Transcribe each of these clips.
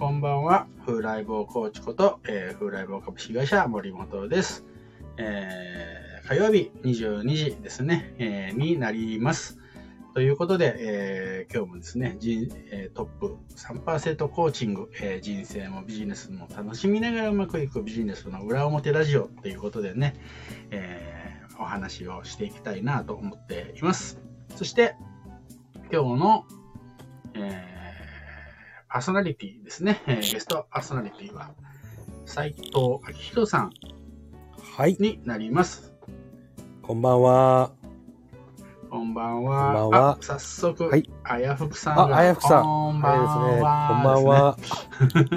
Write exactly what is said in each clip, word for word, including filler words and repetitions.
こんばんは、風来坊コーチこと、えー、風来坊株式会社森本です、えー、火曜日にじゅうにじですね、えー、になりますということで、えー、今日もですね人、えー、トップ さんパーセント コーチング、えー、人生もビジネスも楽しみながらうまくいくビジネスの裏表ラジオということでね、えー、お話をしていきたいなと思っています。そして今日の、えー、パーソナリティですね、えー、ゲストパーソナリティは斉藤明彦さんになります、はい、こんばんはこんばんは。こんばんは。早速、はい、あやふくさんが。あ、あやふくさん。こんばんは。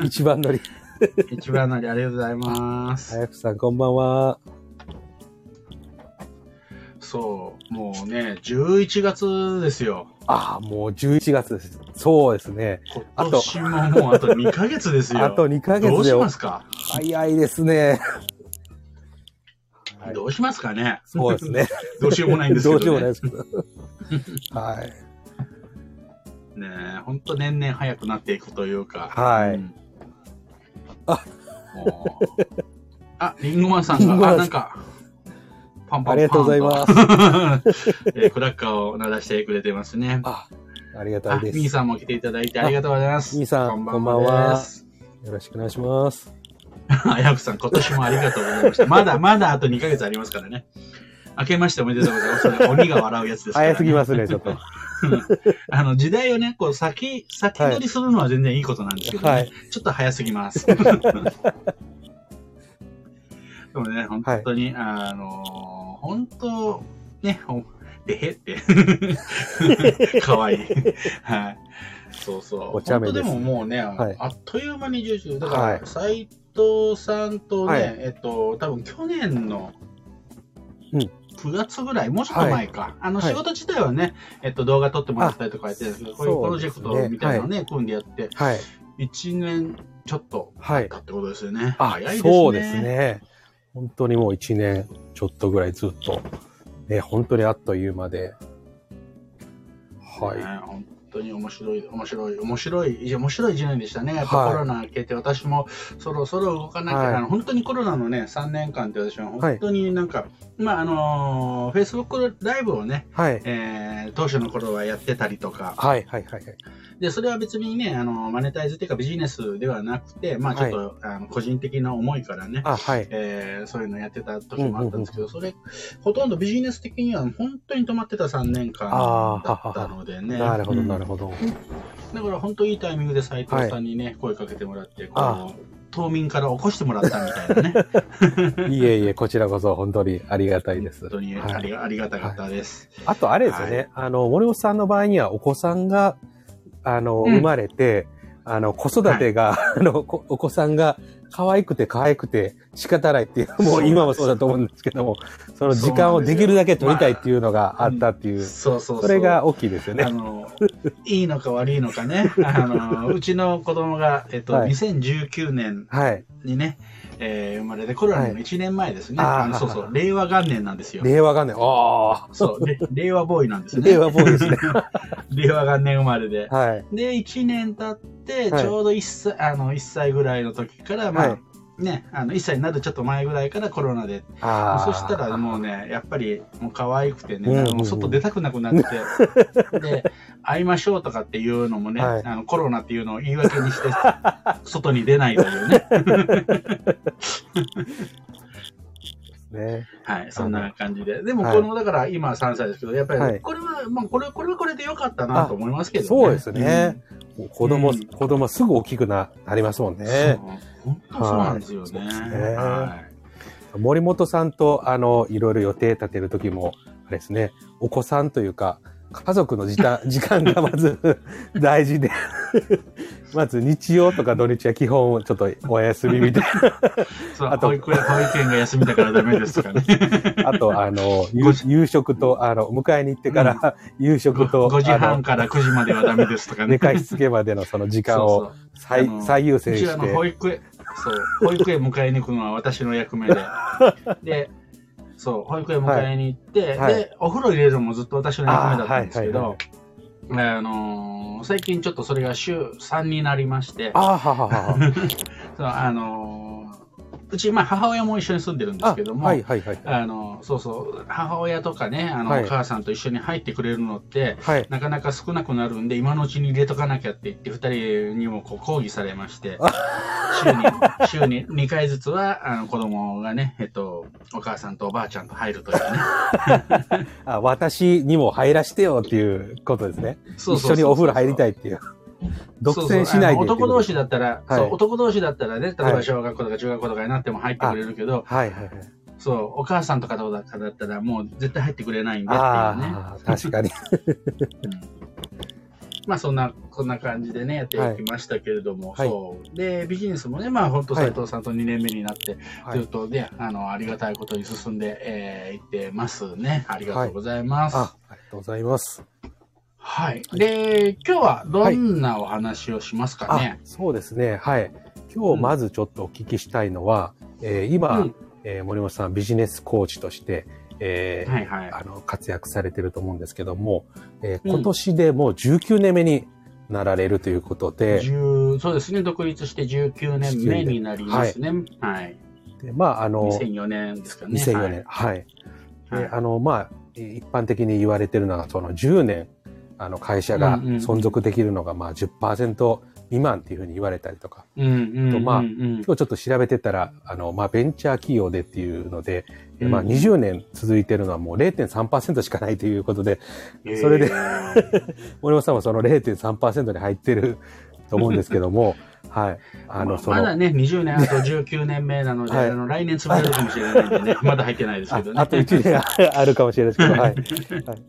一番乗り。一番乗り、ありがとうございます。あやふくさん、こんばんは。そう、もうね、じゅういちがつですよ。ああ、もうじゅういちがつです。そうですね。今年ももうあとにかげつですよ。あとにかげつで。どうしますか？早いですね。はい、どうしますかね。そうですね。どうしようもないんですけどね。どうしようもないですけど。はい。ねえ、ほんと年々早くなっていくというか。はい。うん、あ、もうあ、リンゴマンさんが、あ、なんか、パンパンパンと。ありがとうございます。えー、クラッカーを鳴らしてくれてますね。あ、ありがたいです。ミーさんも来ていただいてありがとうございます。ミーさん、こんばんは。よろしくお願いします。あやふさん、今年もありがとうございました。まだまだあとにかげつありますからね。明けましておめでとうございます。鬼が笑うやつですから、ね。早すぎますね、ちょっと。あの、時代をね、こう、先、先取りするのは全然いいことなんですけど、ね、はい、ちょっと早すぎます。でもね、本当に、はい、あの、本当、ね、でへって。かわいい。はい。そうそう。お茶目です、ね。本当でももうね、はい、あっという間にじゅうじゅう、だから、はい、最斉藤さんとね、はい、えっと、多分去年のくがつぐらい、うん、もうちょっと前か、はい、あの仕事自体はね、はい、えっと、動画撮ってもらったりとかやってるんですけど、こういうプロジェクトみたいなのをね、はい、組んでやって、はい、いちねんちょっと経ったってことですよね。はい、早いですね。そうですね。本当にもういちねんちょっとぐらいずっと、ね、本当にあっという間で。はい。ね、本本当に面白い、面白い、面白い、面白いいちねんでしたね。やっぱコロナ明けて、私もそろそろ動かなきゃ、はい、本当にコロナのね、さんねんかんって私は本当になんか、はい、まあ、あのー、Facebook ライブをね、はい、えー、当初の頃はやってたりとか、はいはいはいはい、で、それは別にね、あの、マネタイズっていうかビジネスではなくて、まあちょっと、はい、あの個人的な思いからね、あ、はい、えー、そういうのやってた時もあったんですけど、うんうんうん、それ、ほとんどビジネス的には本当に止まってたさんねんかんだったのでね。なるほど、なるほど。なるほど。だから本当にいいタイミングで斉藤さんにね、はい、声かけてもらって、この冬眠から起こしてもらったみたいなね。いえいえ、こちらこそ本当にありがたいです。本当にありが、はい、ありがたかったです。はい、あとあれですよね、はい、あの森本さんの場合にはお子さんがあの生まれて、うん、あの子育てが、はい、あのお子さんが可愛くて可愛くて仕方ないっていう、もう今もそうだと思うんですけども、その時間をできるだけ取りたいっていうのがあったっていう、それが大きいですよね。あのいいのか悪いのかね、あのうちの子供が、えっと、はい、にせんじゅうきゅうねんにね、はい、えー、生まれて、コロナのいちねんまえですね、はい、あの、そうそう、令和元年なんですよ。令和元年、ああ、そう、令和ボーイなんですね。令和ボーイですね。令和元年生まれで、はい、でいちねん経ってちょうどいっさい、はい、あのいっさいぐらいの時から、まあ、はいね、あのいっさいになるちょっと前ぐらいからコロナで、そしたらもうね、やっぱりもう可愛くてね、うんうん、もう外出たくなくなってで会いましょうとかっていうのもね、はい、あのコロナっていうのを言い訳にして外に出ないというね。ね、はい、そんな感じで。でも、この、はい、だから今さんさいですけど、やっぱり、これは、はい、まあ、これ、これはこれで良かったなと思いますけどね。そうですね。うん、子供、うん、子供すぐ大きく な, なりますもんね。本当そうなんですよね。はい、ね、はい、森本さんと、あの、いろいろ予定立てるときも、あれですね、お子さんというか、家族の時間、時間がまず大事で、まず日曜とか土日は基本ちょっとお休みみたいなそう。あと保育園、保育園が休みだからダメですとかね。あと、あの、夕食と、あの、迎えに行ってから夕食と、うん、ごじはんからくじまではダメですとかね。寝かしつけまでのその時間を最、そうそう、最優先して。うちらの保育園、そう、保育園迎えに行くのは私の役目で。で、そう、保育園迎えに行って、はい、で、はい、お風呂入れるのもずっと私の役目だったんですけど、はいはいはい、あのー、最近ちょっとそれがしゅうさんになりまして、あのー、うち、まあ、母親も一緒に住んでるんですけども、そうそう、母親とかね、あの、はい、お母さんと一緒に入ってくれるのって、はい、なかなか少なくなるんで、今のうちに入れとかなきゃって言って、ふたりにもこう抗議されまして、週に、週ににかいずつは、あの子供がね、えっと、お母さんとおばあちゃんと入るというね。あ、私にも入らしてよっていうことですね。一緒にお風呂入りたいっていう。独占しないで。男同士だったら、はい、そう、男同士だったらね、例えば小学校とか中学校とかになっても入ってくれるけど、はいはいはい、そう、お母さんとかどうだったら、もう絶対入ってくれないんだっていうね。確かに。うん、まあそんな、こんな感じでね、やってきましたけれども、はい、そう。で、ビジネスもね、まあ本当斉藤さんとにねんめになって、はい、ずっとね、あの、ありがたいことに進んで、えー、いってますね。ありがとうございます。はい、あ, ありがとうございます。はい。で、今日はどんなお話をしますかね。はい、そうですね。はい。今日まずちょっとお聞きしたいのは、うん、えー、今、うんえー、森本さんビジネスコーチとして、えーはいはい、あの活躍されてると思うんですけども、えー、今年でもうじゅうきゅうねんめになられるということで、うん、そうですね、独立してじゅうきゅうねんめになりますね。はい、はい、でまああのにせんよねんですかね。にせんよねん、はい、はい、であのまあ一般的に言われてるのがそのじゅうねんあの会社が存続できるのがまあ じゅっパーセント 未満っていうふうに言われたりとか、まあ今日ちょっと調べてたらあのまあベンチャー企業でっていうので、うん、まあにじゅうねん続いてるのはもう れいてんさんパーセント しかないということで、それで、えー、森本さんはその れいてんさんパーセント に入ってると思うんですけども、はい、あのそのまだねにじゅうねんあとじゅうきゅうねんめなので、はい、あの来年潰れるかもしれないんでね、まだ入ってないですけどね。あ, あといちねんあるかもしれないですけど、はい。はい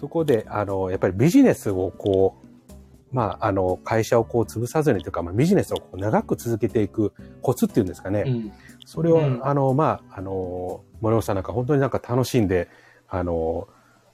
そこで、あの、やっぱりビジネスをこう、まあ、あの、会社をこう潰さずにというか、まあ、ビジネスをこう長く続けていくコツっていうんですかね。うん、それを、うん、あの、まあ、あの、森本さんなんか本当になんか楽しんで、あの、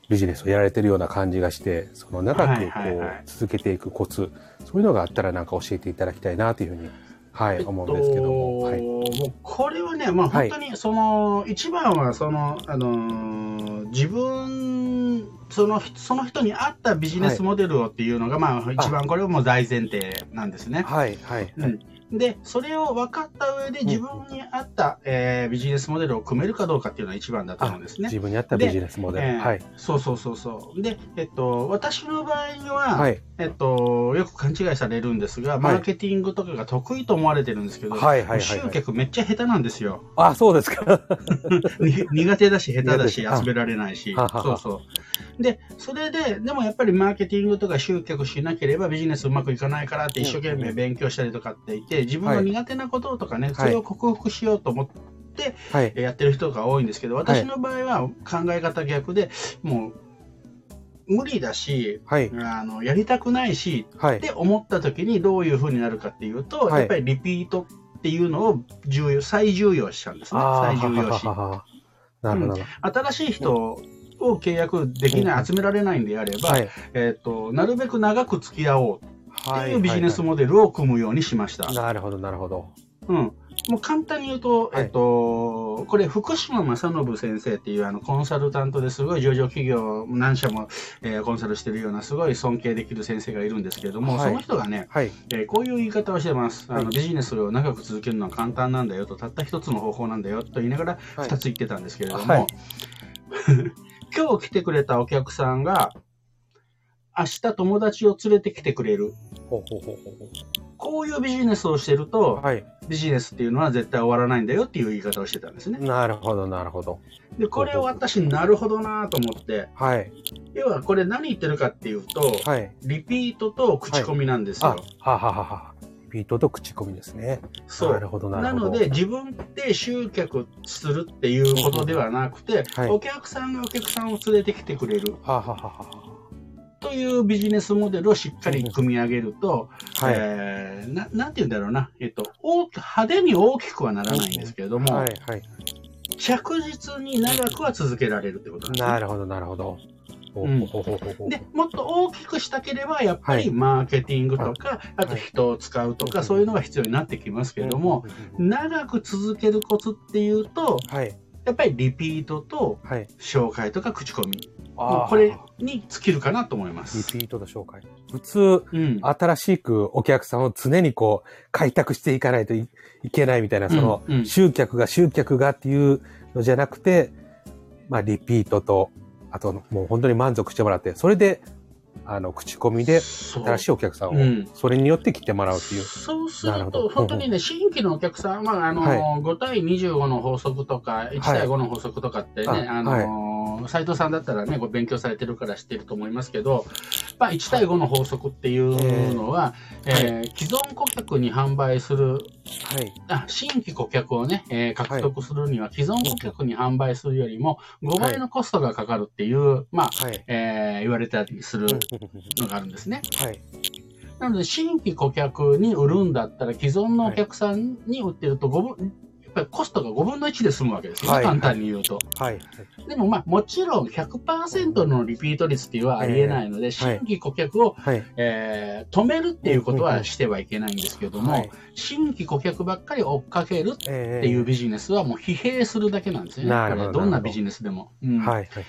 ビジネスをやられてるような感じがして、その長くこう続けていくコツ、そういうのがあったらなんか教えていただきたいなというふうに。はい、えっと、思うんですけども。はい、もうこれはね、まあ本当にその、はい、一番はその、あのー、自分その、その人に合ったビジネスモデルをっていうのが、はい、まあ一番これはもう大前提なんですね。はい、はい、はい、うん。で、それを分かった上で自分に合った、うん、えー、ビジネスモデルを組めるかどうかっていうのが一番だと思うんですね。自分に合ったビジネスモデル。えー、はい。そうそうそうそう。で、えっと、私の場合には、はい、えっと、よく勘違いされるんですが、はい、マーケティングとかが得意と思われてるんですけど、集客めっちゃ下手なんですよ。あ、そうですか。苦手だし、下手だし、集められないし、そうそう。で、それで、でもやっぱりマーケティングとか集客しなければビジネスうまくいかないからって一生懸命勉強したりとかっていて、自分の苦手なこととかね、はい、それを克服しようと思って、はい、やってる人が多いんですけど、私の場合は考え方逆で、もう無理だし、はい、あのやりたくないし、はい、って思った時にどういうふうになるかっていうと、はい、やっぱりリピートっていうのを重要最重要視したんですね。最重要視。なるほど、うん、新しい人を契約できない、うん、集められないんであれば、はい、えっとなるべく長く付き合おうっていうビジネスモデルを組むようにしました。なるほどなるほど。うん、もう簡単に言うと、はい、えっとこれ福島正信先生っていうあのコンサルタントですごい上場企業何社も、えー、コンサルしてるようなすごい尊敬できる先生がいるんですけれども、はい、その人がね、はい、えー、こういう言い方をしてます。あのビジネスを長く続けるのは簡単なんだよと、たった一つの方法なんだよと言いながらふたつ言ってたんですけれども、はいはい、今日来てくれたお客さんが明日友達を連れてきてくれる。ほうほうほうほう。こういうビジネスをしてると、はい、ビジネスっていうのは絶対終わらないんだよっていう言い方をしてたんですね。なるほどなるほど。でこれを私なるほどなと思って、はい、要はこれ何言ってるかっていうと、はい、リピートと口コミなんですよ。はい、あはははは。リピートと口コミですね。そう。なるほどなるほど。なので自分で集客するっていうことではなくて、はい、お客さんがお客さんを連れてきてくれる。はははは。というビジネスモデルをしっかり組み上げると、うん、はい、えー、な, なんて言うんだろうな、えっと、大派手に大きくはならないんですけれども、はいはい、着実に長くは続けられるってことなんですね。なるほどなるほど。でもっと大きくしたければやっぱりマーケティングとか、はい、あと人を使うとか、はい、そういうのが必要になってきますけれども、うん、長く続けるコツっていうと、はい、やっぱりリピートと紹介とか口コミ。はいこれに尽きるかなと思います。リピートの紹介。普通、うん、新しくお客さんを常にこう開拓していかないと い, いけないみたいな、その、うんうん、集客が集客がっていうのじゃなくて、まあリピートと、あともう本当に満足してもらって、それで、あの口コミで新しいお客さんを、うん、それによって来てもらうっていう。そうすると本当にね、新規のお客さんはあの、はい、ごたいにじゅうごの法則とかいちたいごの法則とかってね、はい、あの、はい、斉藤さんだったらねご勉強されてるから知ってると思いますけど、まあ、いちたいごの法則っていうのは、はい、えー、既存顧客に販売する、はい、あ、新規顧客をね、えー、獲得するには既存顧客に販売するよりもごばいのコストがかかるっていう、まあ、はい、えー、言われたりするのがあるんですね。はい、なので新規顧客に売るんだったら既存のお客さんに売ってるとごぶん、はい、やっぱりコストがごぶんのいちで済むわけですよ、はい、簡単に言うと。はいはい、でもまあもちろん ひゃくパーセント のリピート率っていうのはありえないので、えー、新規顧客を、はい、えー、止めるっていうことはしてはいけないんですけども、はい、新規顧客ばっかり追っかけるっていうビジネスはもう疲弊するだけなんですね。えー、やっぱりどんなビジネスでも。うん、はいはいはい、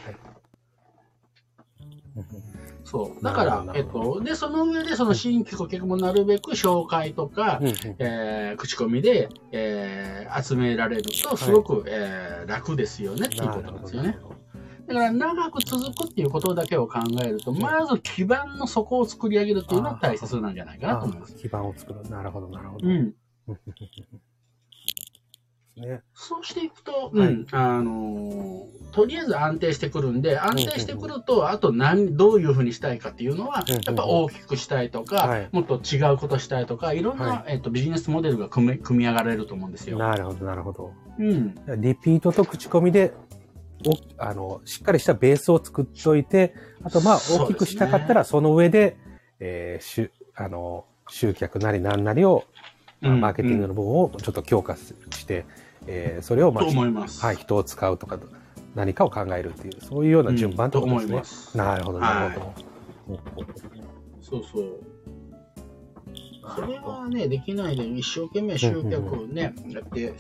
そうだから、えっと、でその上でその新規顧客もなるべく紹介とか、うん、えー、口コミで、えー、集められるとすごく、はい、えー、楽ですよねっていうことなんですよね。だから長く続くっていうことだけを考えると、まず基盤の底を作り上げるっていうのは大切なんじゃないかなと思います。基盤を作る、なるほどなるほど。うんね、そうしていくと、はい、うん、あのー、とりあえず安定してくるんで、安定してくると、うんうんうん、あと何、どういうふうにしたいかっていうのは、うんうんうん、やっぱ大きくしたいとか、はい、もっと違うことしたいとか、いろんな、はい、えっと、ビジネスモデルが組み、組み上がれると思うんですよ。なるほど、なるほど。うん。リピートと口コミで、お、あの、しっかりしたベースを作っといて、あと、まあ、大きくしたかったら、その上で、えー、しゅ、あの、集客なりなんなりを、まあ、マーケティングの部分をちょっと強化して、うんうん、えー、それを、まあ、はい、人を使うとか何かを考えるっていう、そういうような順番と思いますね。うん、なるほどなるほど、はい、そうそう、それはねできないで一生懸命集客をね、うんうん、やって、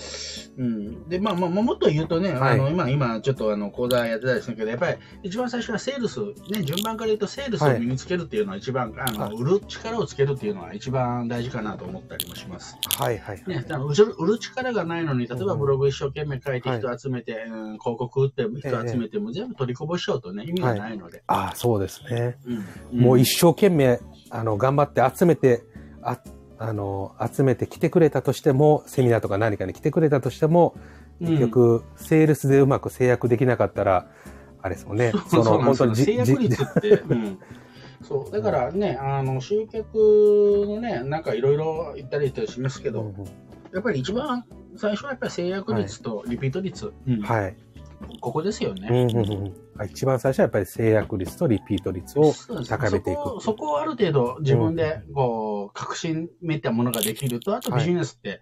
うん、でまあまあもっと言うとね、はい、あの今今ちょっとあの講座やってたりするけど、やっぱり一番最初はセールスね、順番から言うとセールスを身につけるっていうのは一番、はい、あの売る力をつけるっていうのは一番大事かなと思ったりもします。はいはい、はい、ね、あの売る力がないのに、例えばブログ一生懸命書いて人集めて、うん、広告打って人集めても全部取りこぼしちゃうとね、意味がないので。はい、ああそうですね。うん、もう一生懸命あの頑張って集めて。ああの集めて来てくれたとしても、セミナーとか何かに来てくれたとしても、結局、うん、セールスでうまく制約できなかったらあれですもんね。その本当に制約率って、うん、そうだからね、あの集客のね、なんかいろいろ言ったりとしますけど、うんうん、やっぱり一番最初はやっぱり制約率とリピート率、はい、うん、はい、ここですよね。うんうんうん、一番最初はやっぱり制約率とリピート率を高めていく。そこ、そこをある程度自分でこう確信めたものができると、あとビジネスって、は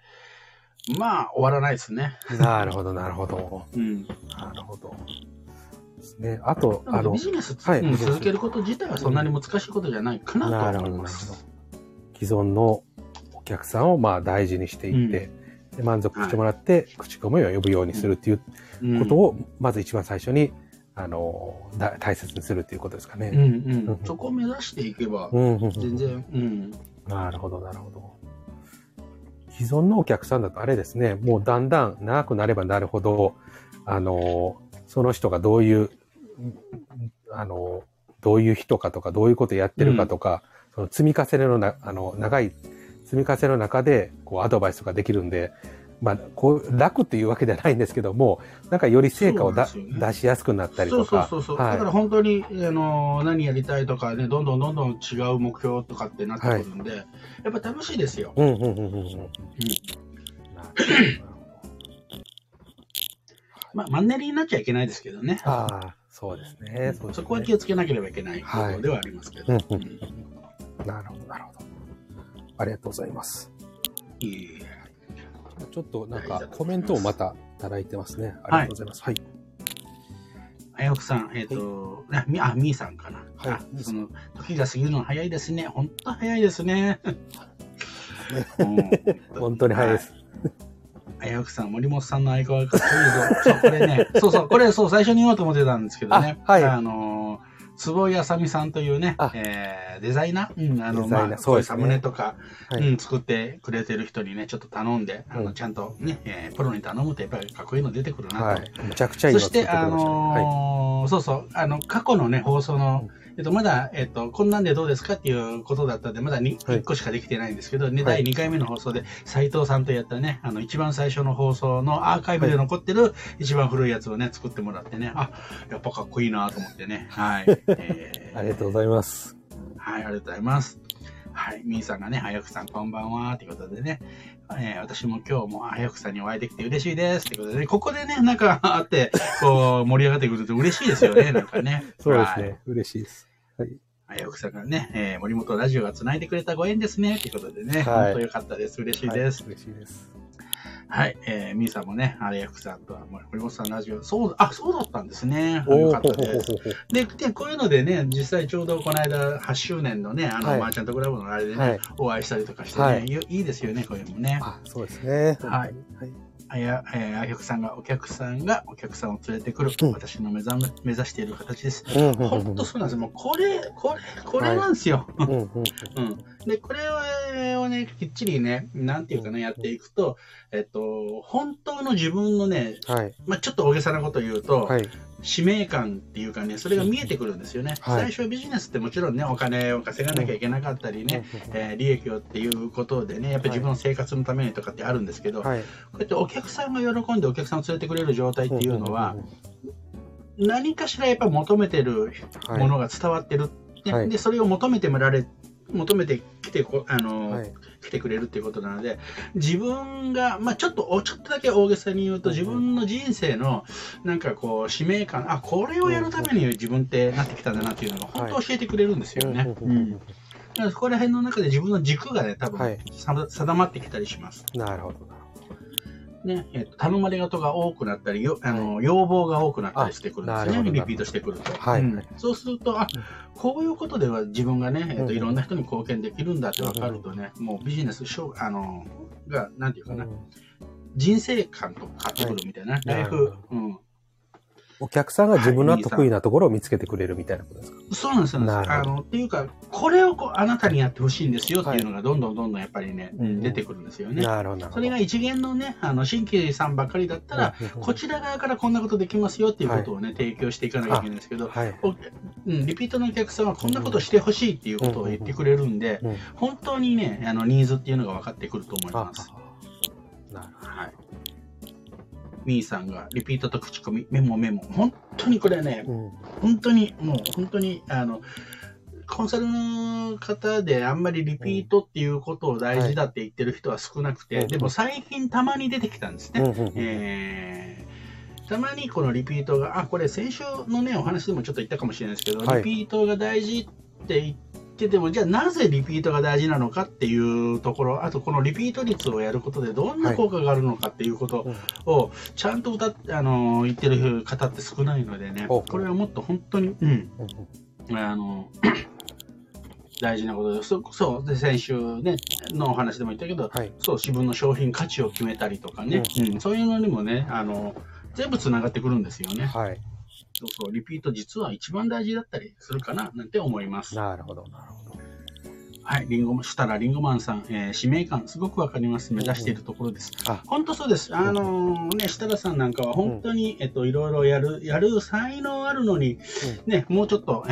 い、まあ終わらないですね。なるほどなるほど。うん、なるほど。ですね。あとあのビジネス、はい、続けること自体はそんなに難しいことじゃないかなと思います。なるほど。既存のお客さんをまあ大事にしていって。うん、で満足してもらって、はい、口コミを呼ぶようにするっていうことを、うん、まず一番最初にあの大切にするっていうことですかね。うんうん、そこを目指していけば、うんうんうん、全然、うん、なるほどなるほど。既存のお客さんだとあれですね、もうだんだん長くなればなるほど、あのその人がどういうあのどういう人かとか、どういうことやってるかとか、うん、その積み重ねのなあの長い積み重ねの中でこうアドバイスとかできるんで、まあ、こう楽っていうわけではないんですけども、なんかより成果を、ね、出しやすくなったりとか、そうそうそうそう、はい、だから本当に、あのー、何やりたいとかね、どんどんどんどん違う目標とかってなってくるんで、はい、やっぱ楽しいですよ。うんうんうんうん、うん、まあ、マンネリになっちゃいけないですけどね。あ、そうですね、うん、そこは気をつけなければいけないことではありますけど、はい、うんうん、なるほどなるほど、ありがとうございます。いい、ちょっとなんかコメントをまたいただいてますね。ありがとうございます。はい。あやおくさん、えっ、ー、と、はい、あ、みーさんかな。はい、あ、その時が過ぎるの早いですね。本当早いですね。本当に早いです。あやおくさん、森本さんの相変わらずかっこいいぞ。そうこれね、そうそう、これそう最初に言おうと思ってたんですけどね。あ、はい、あの坪井あさみさんというね、えー、デザイナー、うん、あの、まあ、そういうサムネとか、はい、うん、作ってくれてる人にね、ちょっと頼んで、あの、ちゃんとね、えー、プロに頼むとやっぱりかっこいいの出てくるなと。はい、めちゃくちゃいいの作ってくれましたね。そして、あのーはい、そうそう、あの、過去のね、放送の、うんえっと、まだ、えっと、こんなんでどうですかっていうことだったんで、まだいっこしかできてないんですけど、ね、はい、だいにかいめの放送で、斉藤さんとやったね、あの、一番最初の放送のアーカイブで残ってる一番古いやつをね、作ってもらってね、あ、やっぱかっこいいなと思ってね、はい。えー、ありがとうございます。はい、ありがとうございます。はい、みーさんがね、あやふくさんこんばんは、ということでね、えー、私も今日もあやふくさんにお会いできて嬉しいです、ということで、ね、ここでね、なんかあって、こう、盛り上がってくると嬉しいですよね、なんかね。そうですね、はい、嬉しいです。はい。あやふくさんがね、えー、森本ラジオがつないでくれたご縁ですね、ということでね、はい、本当良かったです、嬉しいです。はい、嬉しいです。はい、えー、みーさんもね、あやふくさんと森本さんのラジオ、そう、あ、そうだったんですね。よかったです。で、で、こういうのでね、実際ちょうどこの間はちしゅうねんのね、あの、はい、マーチャントクラブのあれでね、はい、お会いしたりとかしてね、はい、いいですよね、こういうのもね。あ、そうですね。はい。あや、えー、あやふくさんが、お客さんがお客さんを連れてくる、うん、私の目指、目指している形です。ほんとそうなんですよ。もうこれ、これ、これなんですよ。で、これをね、きっちりね、なんていうかね、やっていくと、えっと、本当の自分のね、はい、まあちょっと大げさなこと言うと、はい、使命感っていうかね、それが見えてくるんですよね。はい、最初ビジネスってもちろんね、お金を稼がなきゃいけなかったりね、うん、えー、利益をっていうことでね、やっぱり自分の生活のためにとかってあるんですけど、はい、こうやってお客さんが喜んでお客さんを連れてくれる状態っていうのは、何かしらやっぱ求めてるものが伝わってる。はいはい、で、それを求めてもられ求めてきてこあの、はい、来てくれるっていうことなので、自分が、まあ、ちょっとちょっとだけ大げさに言うと、自分の人生のなんかこう使命感、あ、これをやるために自分ってなってきたんだなっていうのが本当教えてくれるんですよね。はい、うん、だからそこら辺の中で自分の軸がね、多分、はい、定まってきたりします。なるほど。ね、えっと、頼まれ事が多くなったり、よ、あの、要望が多くなったりしてくるんですね。リピートしてくると。はい、うん。そうすると、あ、こういうことでは自分がね、えっと、いろんな人に貢献できるんだって分かるとね、うん、もうビジネス、あの、が、なんていうかな、うん、人生観とかってくるみたいな、ライフ、うん。お客さんが自分の得意なところを見つけてくれるみたいなことですか？そうなんですよ。あの、っていうか、これをこうあなたにやってほしいんですよっていうのがどんどんどんどんやっぱりね、はい、出てくるんですよね。なるほど。それが一元のね、あの新規さんばっかりだったら、こちら側からこんなことできますよっていうことをね、はい、提供していかなきゃいけないんですけど、はい、うん、リピートのお客さんはこんなことしてほしいっていうことを言ってくれるんで、本当にね、あのニーズっていうのが分かってくると思います。なるほど。はい。みーさんがリピートと口コミ、メモメモ、本当にこれね、うん、本当にもう本当にあのコンサルの方であんまりリピートっていうことを大事だって言ってる人は少なくて、はい、でも最近たまに出てきたんですね。うん、えー、たまにこのリピートが、あ、これ先週のねお話でもちょっと言ったかもしれないですけど、はい、リピートが大事って言ってで、でもじゃあなぜリピートが大事なのかっていうところ、あとこのリピート率をやることでどんな効果があるのかっていうことをちゃんと歌って、あの言ってる方って少ないのでね、これはもっと本当に、うん、あの大事なことです。そうで、先週、ね、のお話でも言ったけど、はい、そう、自分の商品価値を決めたりとかね、うん、そういうのにもね、あの全部つながってくるんですよね。はい、そうそう、リピート実は一番大事だったりするかななんて思います。なるほど、なるほど。はい、リンゴしたらリンゴマンさん、えー、使命感すごくわかります。目指しているところです。うん、本当そうです。あのー、ね、設楽さんなんかは本当に、うん、えっといろいろやるやる才能あるのに、うん、ね、もうちょっと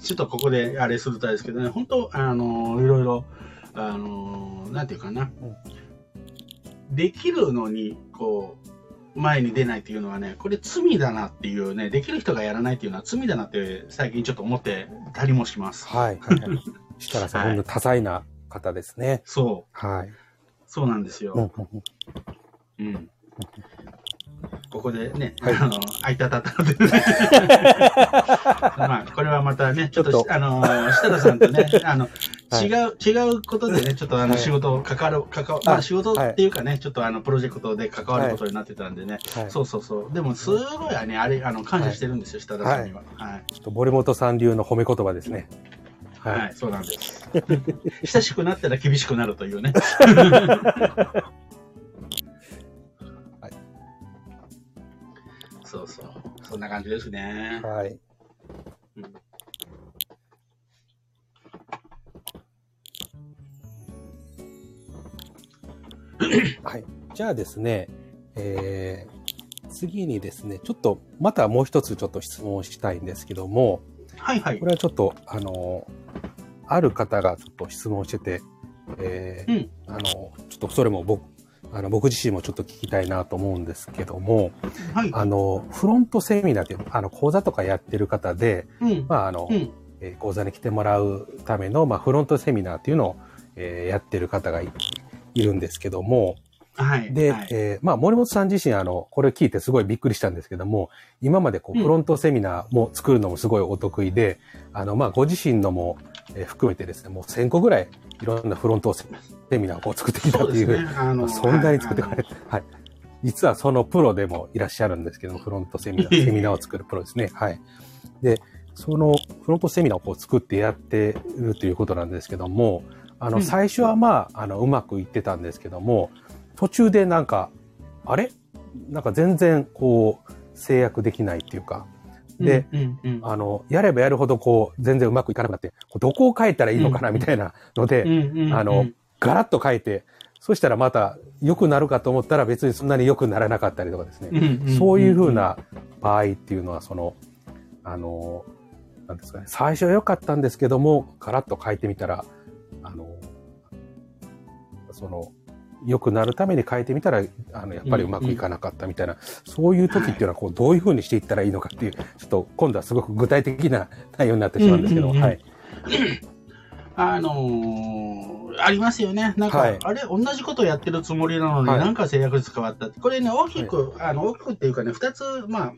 ちょっとここであれするとあれですけどね、本当あのー、いろいろあのー、なんていうかな、うん、できるのにこう。前に出ないっていうのはね、これ罪だなっていうね、できる人がやらないっていうのは罪だなって最近ちょっと思ってたりもします。はい。設楽さん、はい、ほんの多彩な方ですね。そう。はい。そうなんですよ。うん。ここでね、はい、あの、あいたたたで、ね、まあ、これはまたね、ちょっと、ちょっとあの、設楽さんとね、あの、はい、違う、違うことでね、ちょっとあの、仕事を関わる、関わ、まあ、仕事っていうかね、はい、ちょっとあの、プロジェクトで関わることになってたんでね、はい、そうそうそう。でも、すごいね、あれ、あの、感謝してるんですよ、設楽さんには。はい。ちょっと、森本さん流の褒め言葉ですね。はい、はい、そうなんです。親しくなったら厳しくなるというね。そうそう、そんな感じですね。はい。うん、はい、じゃあですね、えー、次にですね、ちょっとまたもう一つちょっと質問をしたいんですけども、はいはい、これはちょっとあのある方がちょっと質問してて、えーうん、あのちょっとそれも僕あの僕自身もちょっと聞きたいなと思うんですけども、はい、あのフロントセミナーっていうあの講座とかやってる方で、うん、まああの、うんえー、講座に来てもらうための、まあ、フロントセミナーっていうのを、えー、やってる方がいるんですけども、はい、で、はいえー、まあ森本さん自身あのこれ聞いてすごいびっくりしたんですけども、今までこうフロントセミナーも作るのもすごいお得意で、うん、あのまあご自身のも、えー、含めてですね、もうせんこぐらいいろんなフロントセミナーをこう作ってきたという、そうですね、あのそんなに作ってくれて、はい、はい、実はそのプロでもいらっしゃるんですけども、フロントセミナーセミナーを作るプロですね。はい。で、そのフロントセミナーをこう作ってやってるということなんですけども、あの最初はまあ、うん、あのうまくいってたんですけども、途中でなんかあれなんか全然こう制約できないっていうかで、うんうんうん、あのやればやるほどこう全然うまくいかなくなって、どこを変えたらいいのかなみたいなので、うんうん、あのガラッと変えて、そしたらまた良くなるかと思ったら別にそんなに良くならなかったりとかですね、うんうんうん、そういう風な場合っていうのはそのあのなんですかね、最初は良かったんですけどもガラッと変えてみたらあのその良くなるために変えてみたらあのやっぱりうまくいかなかったみたいな、うんうん、そういう時っていうのはこうどういうふうにしていったらいいのかっていう、ちょっと今度はすごく具体的な内容になってしまうんですけど、うんうんうん、はい、あのー、ありますよね。なんか、はい、あれ同じことやってるつもりなのに、はい、なんか制約率変わったって、これね大きく、はい、あの大きくっていうかねふたつま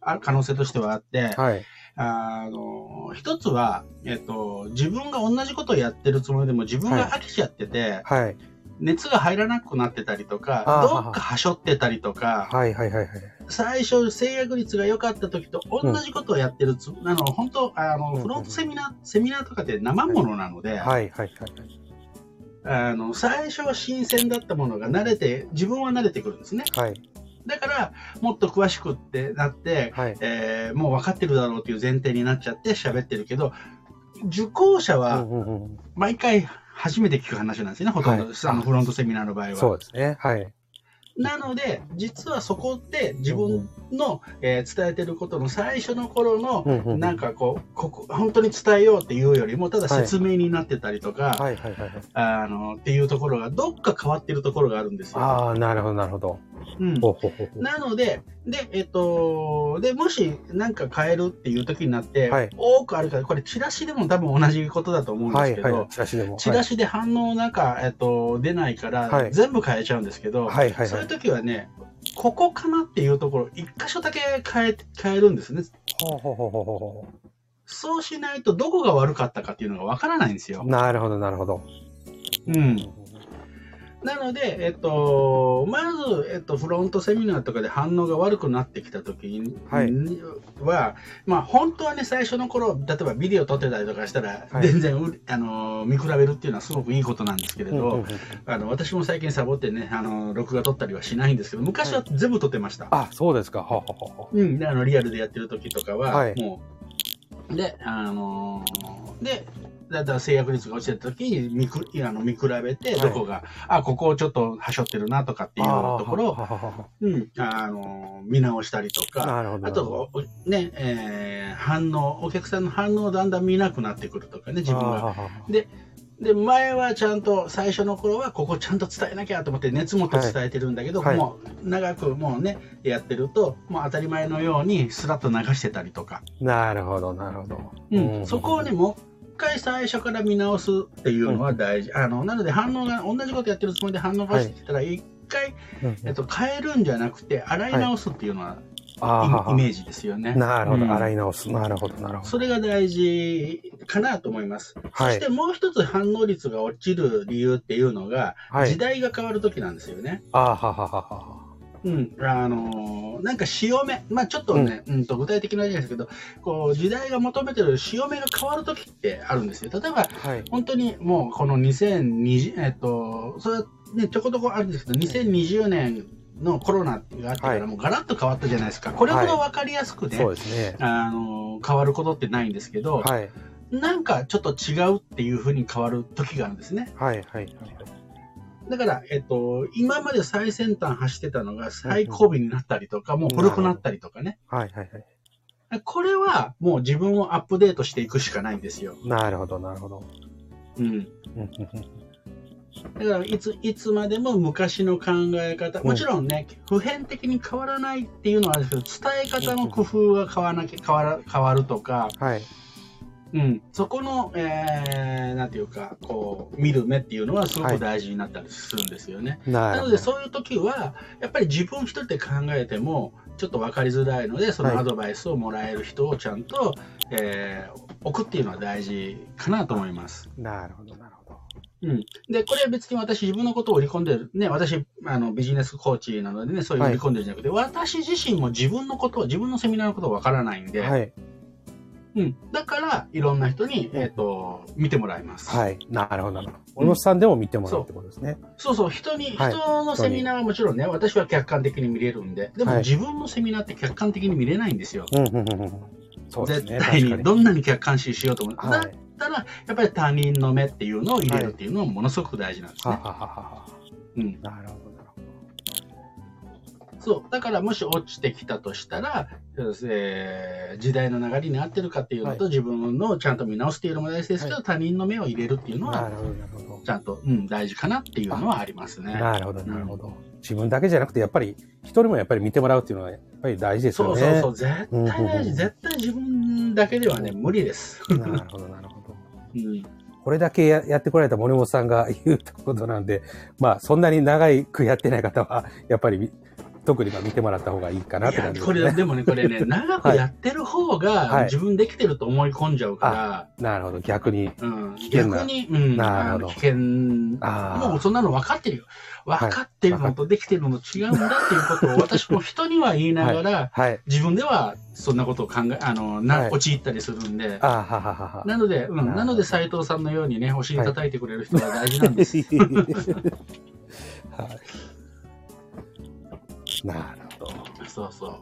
あ可能性としてはあって、はい、あの一つはえっと自分が同じことやってるつもりでも自分が飽きちゃってて、はいはい、熱が入らなくなってたりとか、どっかはしょってたりとか、はいはいはいはい、最初制約率が良かった時と同じことをやってるつ、うん、あの本当あのフロントセミナー、うんうん、セミナーとかって生ものなので、はいはいはいはい、あの最初は新鮮だったものが慣れて自分は慣れてくるんですね。はい、だからもっと詳しくってなって、はい、えー、もう分かってるだろうという前提になっちゃって喋ってるけど、受講者は毎回、うんうんうん、初めて聞く話なんですよね、ほとんど、はい、あのフロントセミナーの場合は。そうですね。はい。なので、実はそこで自分の、うん、えー、伝えてることの最初の頃の、うんうん、なんかこうここ、本当に伝えようっていうよりも、ただ説明になってたりとか、はいはいはいはい、あのっていうところが、どっか変わってるところがあるんですよ。ああ、なるほど、なるほど。うん、ほうほうほうほう。なので、で、えっと、で、もしなんか変えるっていう時になって、はい、多くあるから、これチラシでも多分同じことだと思うんですけど、はいはい、チラシでも、はい、チラシで反応なんか、えっと、出ないから、はい、全部変えちゃうんですけど、はいはいはい、そういう時はね、ここかなっていうところ、一箇所だけ変え、変えるんですね。ほうほうほうほうほう。そうしないと、どこが悪かったかっていうのがわからないんですよ。なるほど、なるほど。うん。なので、えっと、まず、えっと、フロントセミナーとかで反応が悪くなってきたときには、はい、まあ、本当はね、最初の頃、例えばビデオ撮ってたりとかしたら、はい、全然あの見比べるっていうのはすごくいいことなんですけれど、あの私も最近サボってね、あの録画撮ったりはしないんですけど、昔は全部撮ってました。はい、あ、そうですか。ははは。うん、あのリアルでやってるときとかは、はい、もう、で、あの、で、だから制約率が落ちてた時に見くあの見比べて、どこが、はい、あ、ここをちょっとはしょってるなとかっていうところを、うん、あの見直したりとか、あと、ね、えー、反応、お客さんの反応をだんだん見なくなってくるとかね、自分が。でで前はちゃんと最初の頃はここちゃんと伝えなきゃと思って熱持って伝えてるんだけど、はい、もう長くもうねやってるともう当たり前のようにスラッと流してたりとか。なるほどなるほど、うんうん、そこをねもう一回最初から見直すっていうのは大事、うん、あのなので反応が同じことやってるつもりで反応がしてたら一回、はい、えっと、変えるんじゃなくて洗い直すっていうのは、はい、イメージですよね。なるほど、うん、洗い直す。なるほど、なるほど。それが大事かなと思います。はい、そしてもう一つ反応率が落ちる理由っていうのが、はい、時代が変わるときなんですよね。あはははは。うん、あのー、なんか潮目、まあちょっとね、うんうん、と具体的な例ですけど、こう時代が求めてる潮目が変わるときってあるんですよ。例えば、はい、本当にもうこのにせんにじゅう、えっと、それね、ちょこちょこあるんですけど、にせんにじゅうねんのコロナがあってからもうガラッと変わったじゃないですか。これほど分かりやすくね、あの変わることってないんですけど、はい、なんかちょっと違うっていうふうに変わる時があるんですね。はいはいはい。だから、えっと、今まで最先端走ってたのが最後尾になったりとか、うん、もう古くなったりとかね。はいはいはい。これはもう自分をアップデートしていくしかないんですよ。なるほど、なるほど。うん。だからいつ、いつまでも昔の考え方、もちろんね、うん、普遍的に変わらないっていうのはあるんですけど、伝え方の工夫が変わらなきゃ変わら、変わるとか、はい。うん、そこの、えー、なんていうか、こう、見る目っていうのはすごく大事になったりするんですよね。はい、なので、そういう時は、やっぱり自分一人で考えても、ちょっと分かりづらいので、そのアドバイスをもらえる人をちゃんと、はい、えー、置くっていうのは大事かなと思います。なるほど、なるほど。うん。で、これは別に私、自分のことを売り込んでる、ね、私、あの、ビジネスコーチなのでね、そういう売り込んでるんじゃなくて、はい、私自身も自分のことを、自分のセミナーのことを分からないんで、はい、うん、だからいろんな人に、えー、と見てもらいます。はい、なるほどなるほど。小野さんでも見てもらうってことですね。そうそう、人に、はい、人のセミナーはもちろんね、私は客観的に見れるんで、でも自分のセミナーって客観的に見れないんですよ。絶対にどんなに客観視しようと思う、はい、だったらやっぱり他人の目っていうのを入れるっていうのはものすごく大事なんですね。なるほど。そうだからもし落ちてきたとしたら、えー、時代の流れに合ってるかっていうのと、はい、自分のちゃんと見直すっていうのも大事ですけど、はい、他人の目を入れるっていうのはちゃんと、うん、大事かなっていうのはありますね。なるほどなるほど、うん、自分だけじゃなくてやっぱり一人もやっぱり見てもらうっていうのはやっぱり大事ですよね。そうそうそう、絶対大事、絶対自分だけではね無理ですなるほどなるほど、うん、これだけ や, やってこられた森本さんが言うことなんで、まあそんなに長くやってない方はやっぱり特に見てもらった方がいいかなって感じですね。いや、これでもね、これね、長くやってる方が自分できてると思い込んじゃうから。はい、なるほど、逆に。うん、逆に、うん、なるほど。危険。もうそんなの分かってるよ。分かってるのとできてるのと違うんだっていうことを私も人には言いながら、はいはい、自分ではそんなことを考え、あの、な、はい、陥ったりするんで。あはははは。なので、うん、なので斉藤さんのようにね、お尻叩いてくれる人が大事なんです。はいなるほど。そうそ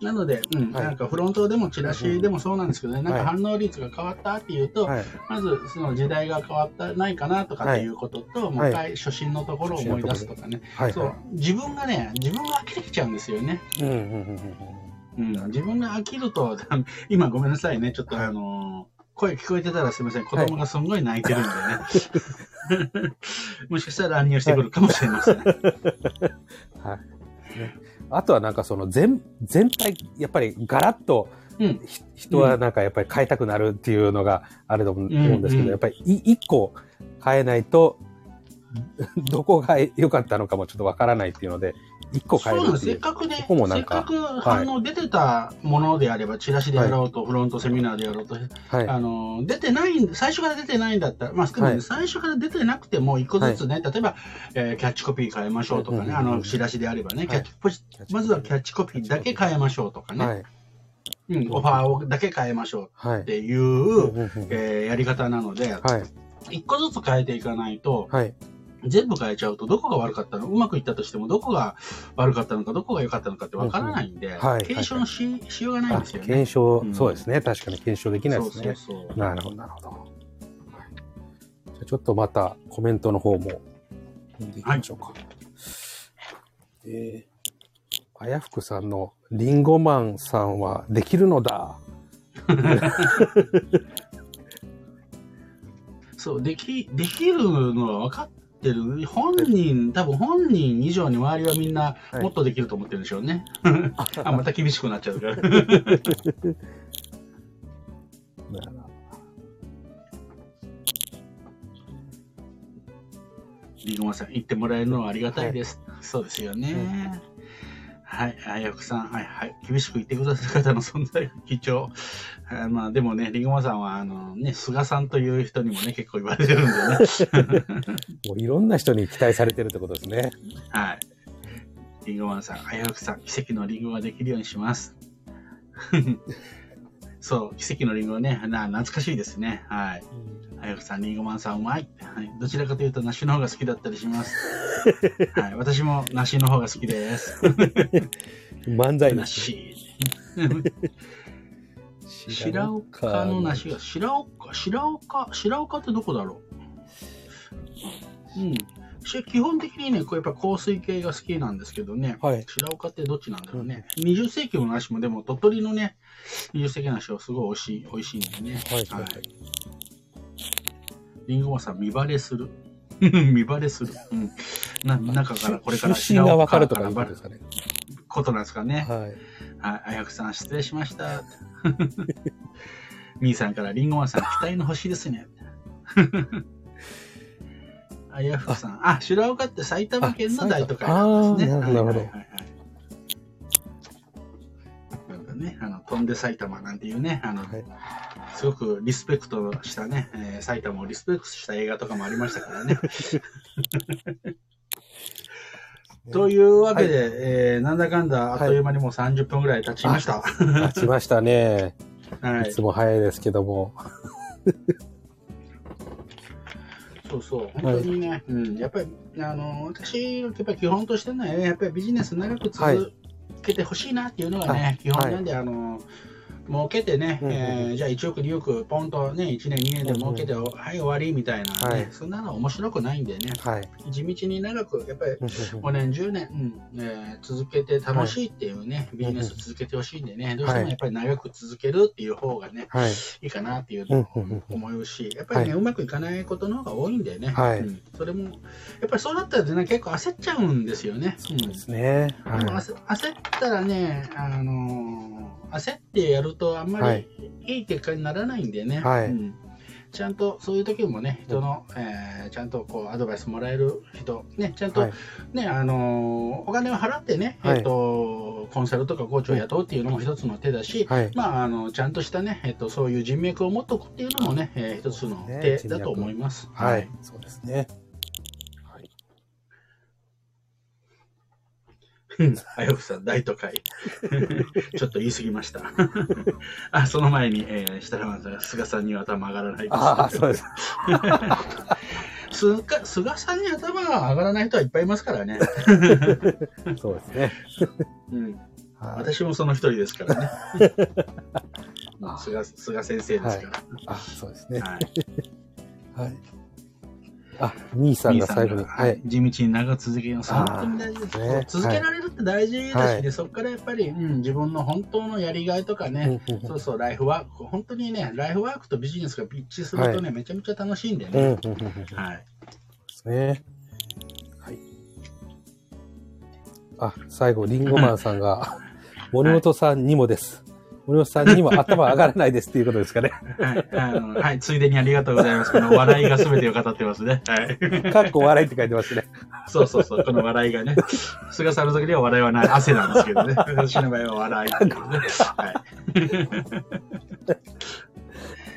う。なので、うん、はい、なんかフロントでもチラシでもそうなんですけどね、なんか反応率が変わったっていうと、はい、まずその時代が変わったないかなとかっていうことと、はい、もう一回初心のところを思い出すとかね、はい、そう、自分がね、自分が飽きてきちゃうんですよね。うんうんうんうん。自分が飽きると、今ごめんなさいね、ちょっとあのー、声聞こえてたらすみません、子供がすんごい泣いてるんでね。はい、もしかしたら乱入してくるかもしれません。はい。はい、あとはなんかその 全, 全体やっぱりガラッと、うん、人はなんかやっぱり変えたくなるっていうのがあると思うんですけど、やっぱり一個変えないとどこが良かったのかもちょっとわからないっていうので一個変えるっていう。そうです。せっかくね、せっかく反応出てたものであれば、はい、チラシでやろうとフロントセミナーでやろうと、はい、あの出てない最初から出てないんだったら、まあ少なくとも最初から出てなくても一個ずつね、はい、例えば、えー、キャッチコピー変えましょうとかね、あのチラシであればね、はい、キャッチまずはキャッチコピーだけ変えましょうとかね。はい、うん、オファーをだけ変えましょうっていう、はい、えー、やり方なので、はい、一個ずつ変えていかないと。はい、全部変えちゃうとどこが悪かったの、うまくいったとしてもどこが悪かったのかどこが良かったのかって分からないんで、検証のしようがないんですよね。検証、うん、そうですね、確かに検証できないですね。なるほどなるほど、はい、じゃあちょっとまたコメントの方も見ていきましょうか、はい。えー、あやふくさんのリンゴマンさんはできるのだそう、でき、できるのは分かって本人、多分本人以上に周りはみんなもっとできると思ってるんでしょうね。はい、あ、また厳しくなっちゃうから。リゴマさん、言ってもらえるのはありがたいです。はい、そうですよね。はい、あやふくさん、はいはい、厳しく言ってくださる方の存在が貴重。あ、まあでもね、りごまさんはあのね、菅さんという人にもね、結構言われてるんでね。もういろんな人に期待されてるってことですね。はい。りごまさん、あやふくさん、奇跡のりんごができるようにします。そう、奇跡のリンゴね、な懐かしいですね。はい。早くさん、リンゴマンさんうまい。はい、どちらかというと梨の方が好きだったりします。はい、私も梨の方が好きです。漫才梨。白岡の梨が白岡白岡白岡ってどこだろう。うん。基本的にね、こうやっぱ香水系が好きなんですけどね、はい、白岡ってどっちなんだろうね、うん、にじゅっ世紀の梨も、でも鳥取のね、にじゅっ世紀の梨はすごい美味しい、美味しいんでね。はい、はい、りんごまさん、見バレする。見バレする。うん、な中からこれから白岡からバレることなんですかね。はい。あやくさん、失礼しました。みーさんから、りんごまさん、期待の星ですね。あやふさん、あ、白岡って埼玉県の大都会なんですね。なるほど。なんかね、あの飛んで埼玉なんていうね、あの、はい、すごくリスペクトしたね、えー、埼玉をリスペクトした映画とかもありましたからね。というわけで、はい、えー、なんだかんだあっという間にもうさんじゅっぷんぐらい経ちました。はい、経ちましたね。はい、いつも早いですけども。そうそう、本当にね、はい、うん、やっぱりあの私やっぱり基本としてね、やっぱりビジネス長く続けてほしいなっていうのがね、はい、基本なんで、はい、あの儲けてね、うん、えー、じゃあいちおくにおくポンとねいちねんにねんで儲けて、うん、はい終わりみたいな、ね、はい、そんなの面白くないんでね、はい、地道に長くやっぱりごねんじゅうねん、うん、えー、続けて楽しいっていうね、はい、ビジネス続けてほしいんでね、どうしてもやっぱり長く続けるっていう方がね、はい、いいかなっていうのを思うし、やっぱりね、はい、うまくいかないことの方が多いんでね、はい、うん、それもやっぱりそうなったらね結構焦っちゃうんですよね。そうですね、うん、はい、焦ったらね、あのー、焦ってやるとあんまりいい結果にならないんでね、はい、うん、ちゃんとそういう時もね人の、うん、えー、ちゃんとこうアドバイスもらえる人ね、ちゃんと、はい、ね、あのー、お金を払ってね、はい、えっとコンサルとかコーチを雇うっていうのも一つの手だし、はい、まああのちゃんとしたね、えっとそういう人脈を持っとくっていうのもね、えー、一つの手だと思います。はい、そうですね。あやふさん、大都会。ちょっと言い過ぎました。あ、その前に、えー、設楽さんが菅さんには頭上がらないです。ああ、そうです。すか菅さんに頭が上がらない人はいっぱいいますからね。そうですね。うん。私もその一人ですからね。菅、菅先生ですから。はい、あ、そうですね。はい。はい。あ、兄さんが最後に、はい、地道に長続けるの本当に大事ですね。続けられるって大事だしね、そこからやっぱり、うん、自分の本当のやりがいとかね、そうそう、ライフワーク、本当にね、ライフワークとビジネスが一致するとね、めちゃめちゃ楽しいんでね。はい。ですね。はい。あ、最後、リンゴマンさんが、森本さんにもです。森本さんにも頭上がらないですっていうことですかね。はい、あの、はい、ついでにありがとうございます。この笑いが全てを語ってますね。はい。かっこ笑いって書いてますね。そうそうそう、この笑いがね。菅さんの時には笑いはない、汗なんですけどね。私の場合は笑いなんですね。はい。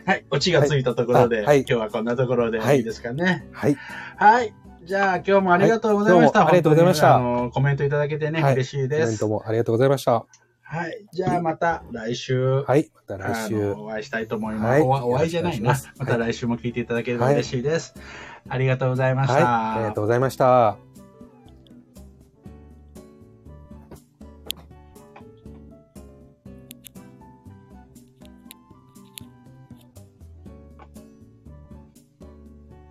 はい、オチがついたところで、はいはい、今日はこんなところでいいですかね。はい。はい。はいじゃあ、今日もありがとうございました。はい、ありがとうございました。あの、コメントいただけてね、はい、嬉しいです。コメントもありがとうございました。はい。じゃあ、また来週。はい。また来週。お会いしたいと思います。はい、お, お会いじゃないな。また来週も聞いていただければ嬉しいです。はい、ありがとうございました、はい。ありがとうございました。